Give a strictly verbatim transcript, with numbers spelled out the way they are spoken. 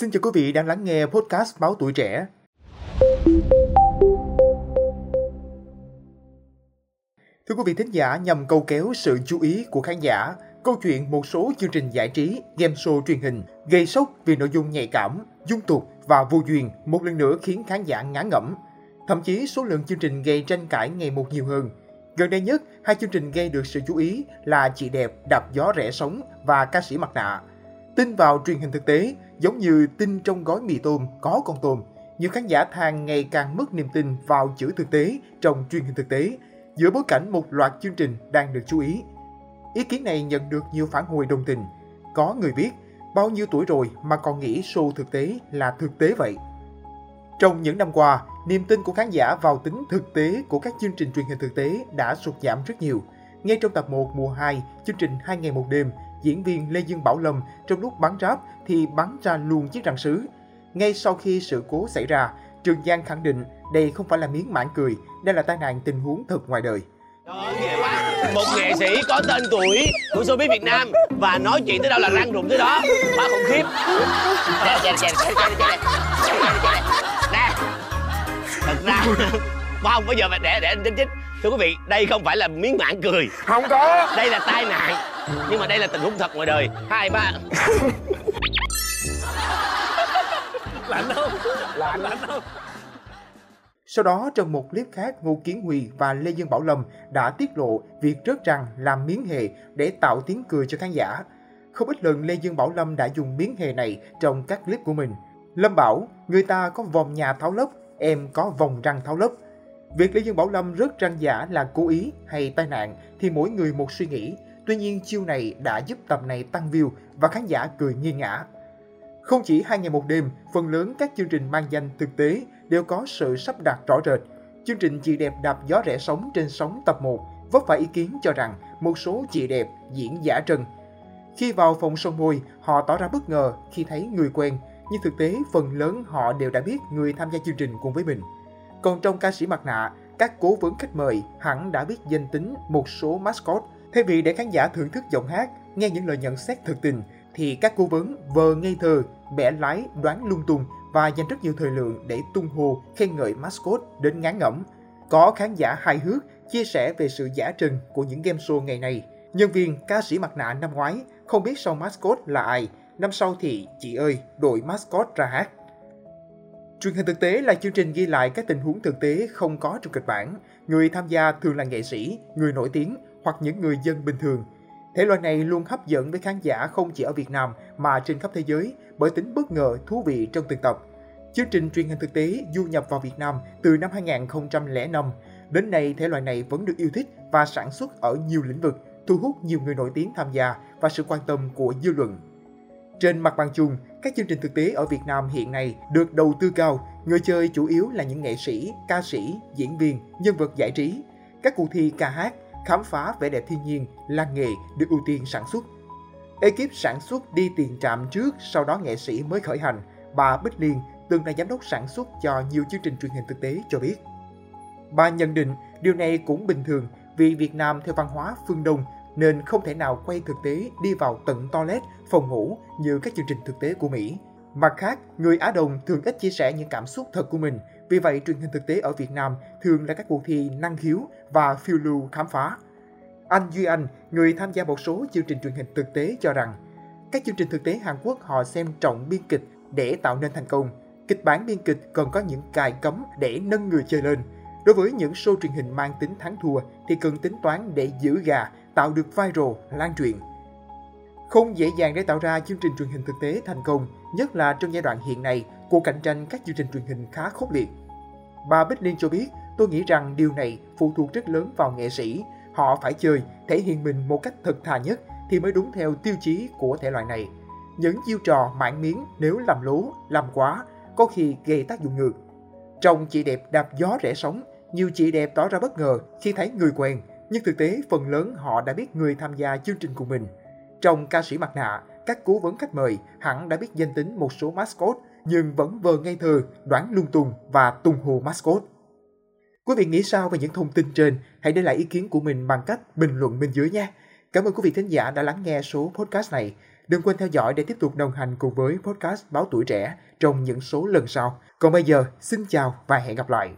Xin chào quý vị đang lắng nghe podcast Báo Tuổi Trẻ. Thưa quý vị thính giả, nhằm câu kéo sự chú ý của khán giả, câu chuyện một số chương trình giải trí, game show truyền hình gây sốc vì nội dung nhạy cảm, dung tục và vô duyên một lần nữa khiến khán giả ngán ngẩm. Thậm chí số lượng chương trình gây tranh cãi ngày một nhiều hơn. Gần đây nhất, hai chương trình gây được sự chú ý là Chị Đẹp Đạp Gió Rẽ Sóng và Ca Sĩ Mặt Nạ. Tin vào truyền hình thực tế, giống như tin trong gói mì tôm có con tôm, nhiều khán giả than ngày càng mất niềm tin vào chữ thực tế trong truyền hình thực tế, giữa bối cảnh một loạt chương trình đang được chú ý. Ý kiến này nhận được nhiều phản hồi đồng tình. Có người viết, bao nhiêu tuổi rồi mà còn nghĩ show thực tế là thực tế vậy? Trong những năm qua, niềm tin của khán giả vào tính thực tế của các chương trình truyền hình thực tế đã sụt giảm rất nhiều. Ngay trong tập một mùa hai, chương trình Hai Ngày Một Đêm, diễn viên Lê Dương Bảo Lâm trong lúc bắn ráp thì bắn ra luôn chiếc răng sứ. Ngay sau khi sự cố xảy ra, Trường Giang khẳng định đây không phải là miếng mảng cười, đây là tai nạn tình huống thật ngoài đời. Một nghệ sĩ có tên tuổi của showbiz Việt Nam và nói chuyện tới đâu là răng rụng tới đó, quá khủng khiếp. Nè, thật ra không bây giờ mà để để anh chính chính. Thưa quý vị, đây không phải là miếng mảng cười, không có, đây là tai nạn, nhưng mà đây là tình huống thật ngoài đời. Hai ba lạnh không? Lạnh lạnh không? Sau đó, trong một clip khác, Ngô Kiến Huy và Lê Dương Bảo Lâm đã tiết lộ việc rớt răng làm miếng hề để tạo tiếng cười cho khán giả. Không ít lần Lê Dương Bảo Lâm đã dùng miếng hề này trong các clip của mình. Lâm bảo, người ta có vòng nhà tháo lấp, em có vòng răng tháo lấp. Việc Lê Dương Bảo Lâm rớt răng giả là cố ý hay tai nạn thì mỗi người một suy nghĩ. Tuy nhiên, chiêu này đã giúp tập này tăng view và khán giả cười nghiêng ngã. Không chỉ Hai Ngày Một Đêm, phần lớn các chương trình mang danh thực tế đều có sự sắp đặt rõ rệt. Chương trình Chị Đẹp Đạp Gió Rẽ Sóng trên sóng tập một vấp phải ý kiến cho rằng một số chị đẹp diễn giả trần. Khi vào phòng son môi, họ tỏ ra bất ngờ khi thấy người quen, nhưng thực tế phần lớn họ đều đã biết người tham gia chương trình cùng với mình. Còn trong Ca Sĩ Mặt Nạ, các cố vấn khách mời hẳn đã biết danh tính một số mascot. Thay vì để khán giả thưởng thức giọng hát, nghe những lời nhận xét thực tình, thì các cố vấn vờ ngây thơ, bẻ lái, đoán lung tung và dành rất nhiều thời lượng để tung hô khen ngợi mascot đến ngán ngẩm. Có khán giả hài hước chia sẻ về sự giả trừng của những game show ngày này. Nhân viên Ca Sĩ Mặt Nạ năm ngoái không biết sau mascot là ai, năm sau thì chị ơi đội mascot ra hát. Truyền hình thực tế là chương trình ghi lại các tình huống thực tế không có trong kịch bản. Người tham gia thường là nghệ sĩ, người nổi tiếng hoặc những người dân bình thường. Thể loại này luôn hấp dẫn với khán giả không chỉ ở Việt Nam mà trên khắp thế giới bởi tính bất ngờ thú vị trong từng tập. Chương trình truyền hình thực tế du nhập vào Việt Nam từ năm hai nghìn không trăm lẻ năm. Đến nay, thể loại này vẫn được yêu thích và sản xuất ở nhiều lĩnh vực, thu hút nhiều người nổi tiếng tham gia và sự quan tâm của dư luận. Trên mặt bằng chung, các chương trình thực tế ở Việt Nam hiện nay được đầu tư cao, người chơi chủ yếu là những nghệ sĩ, ca sĩ, diễn viên, nhân vật giải trí. Các cuộc thi ca hát, khám phá vẻ đẹp thiên nhiên, làng nghề được ưu tiên sản xuất. Ekip sản xuất đi tiền trạm trước, sau đó nghệ sĩ mới khởi hành. Bà Bích Liên, từng là giám đốc sản xuất cho nhiều chương trình truyền hình thực tế cho biết. Bà nhận định điều này cũng bình thường vì Việt Nam theo văn hóa phương Đông nên không thể nào quay thực tế đi vào tận toilet, phòng ngủ như các chương trình thực tế của Mỹ. Mặt khác, người Á Đông thường ít chia sẻ những cảm xúc thật của mình, vì vậy truyền hình thực tế ở Việt Nam thường là các cuộc thi năng khiếu và phiêu lưu khám phá. Anh Duy Anh, người tham gia một số chương trình truyền hình thực tế cho rằng, các chương trình thực tế Hàn Quốc họ xem trọng biên kịch để tạo nên thành công. Kịch bản biên kịch cần có những cài cấm để nâng người chơi lên. Đối với những show truyền hình mang tính thắng thua thì cần tính toán để giữ gà, tạo được viral, lan truyền. Không dễ dàng để tạo ra chương trình truyền hình thực tế thành công, nhất là trong giai đoạn hiện nay, cuộc cạnh tranh các chương trình truyền hình khá khốc liệt. Bà Bích Liên cho biết, tôi nghĩ rằng điều này phụ thuộc rất lớn vào nghệ sĩ. Họ phải chơi, thể hiện mình một cách thật thà nhất thì mới đúng theo tiêu chí của thể loại này. Những chiêu trò mảng miếng nếu làm lố, làm quá, có khi gây tác dụng ngược. Trong Chị Đẹp Đạp Gió Rẽ Sóng, nhiều chị đẹp tỏ ra bất ngờ khi thấy người quen, nhưng thực tế phần lớn họ đã biết người tham gia chương trình của mình. Trong Ca Sĩ Mặt Nạ, các cố vấn khách mời hẳn đã biết danh tính một số mascot nhưng vẫn vờ ngây thơ, đoán lung tung và tung hô mascot. Quý vị nghĩ sao về những thông tin trên? Hãy để lại ý kiến của mình bằng cách bình luận bên dưới nhé. Cảm ơn quý vị thính giả đã lắng nghe số podcast này. Đừng quên theo dõi để tiếp tục đồng hành cùng với podcast Báo Tuổi Trẻ trong những số lần sau. Còn bây giờ, xin chào và hẹn gặp lại!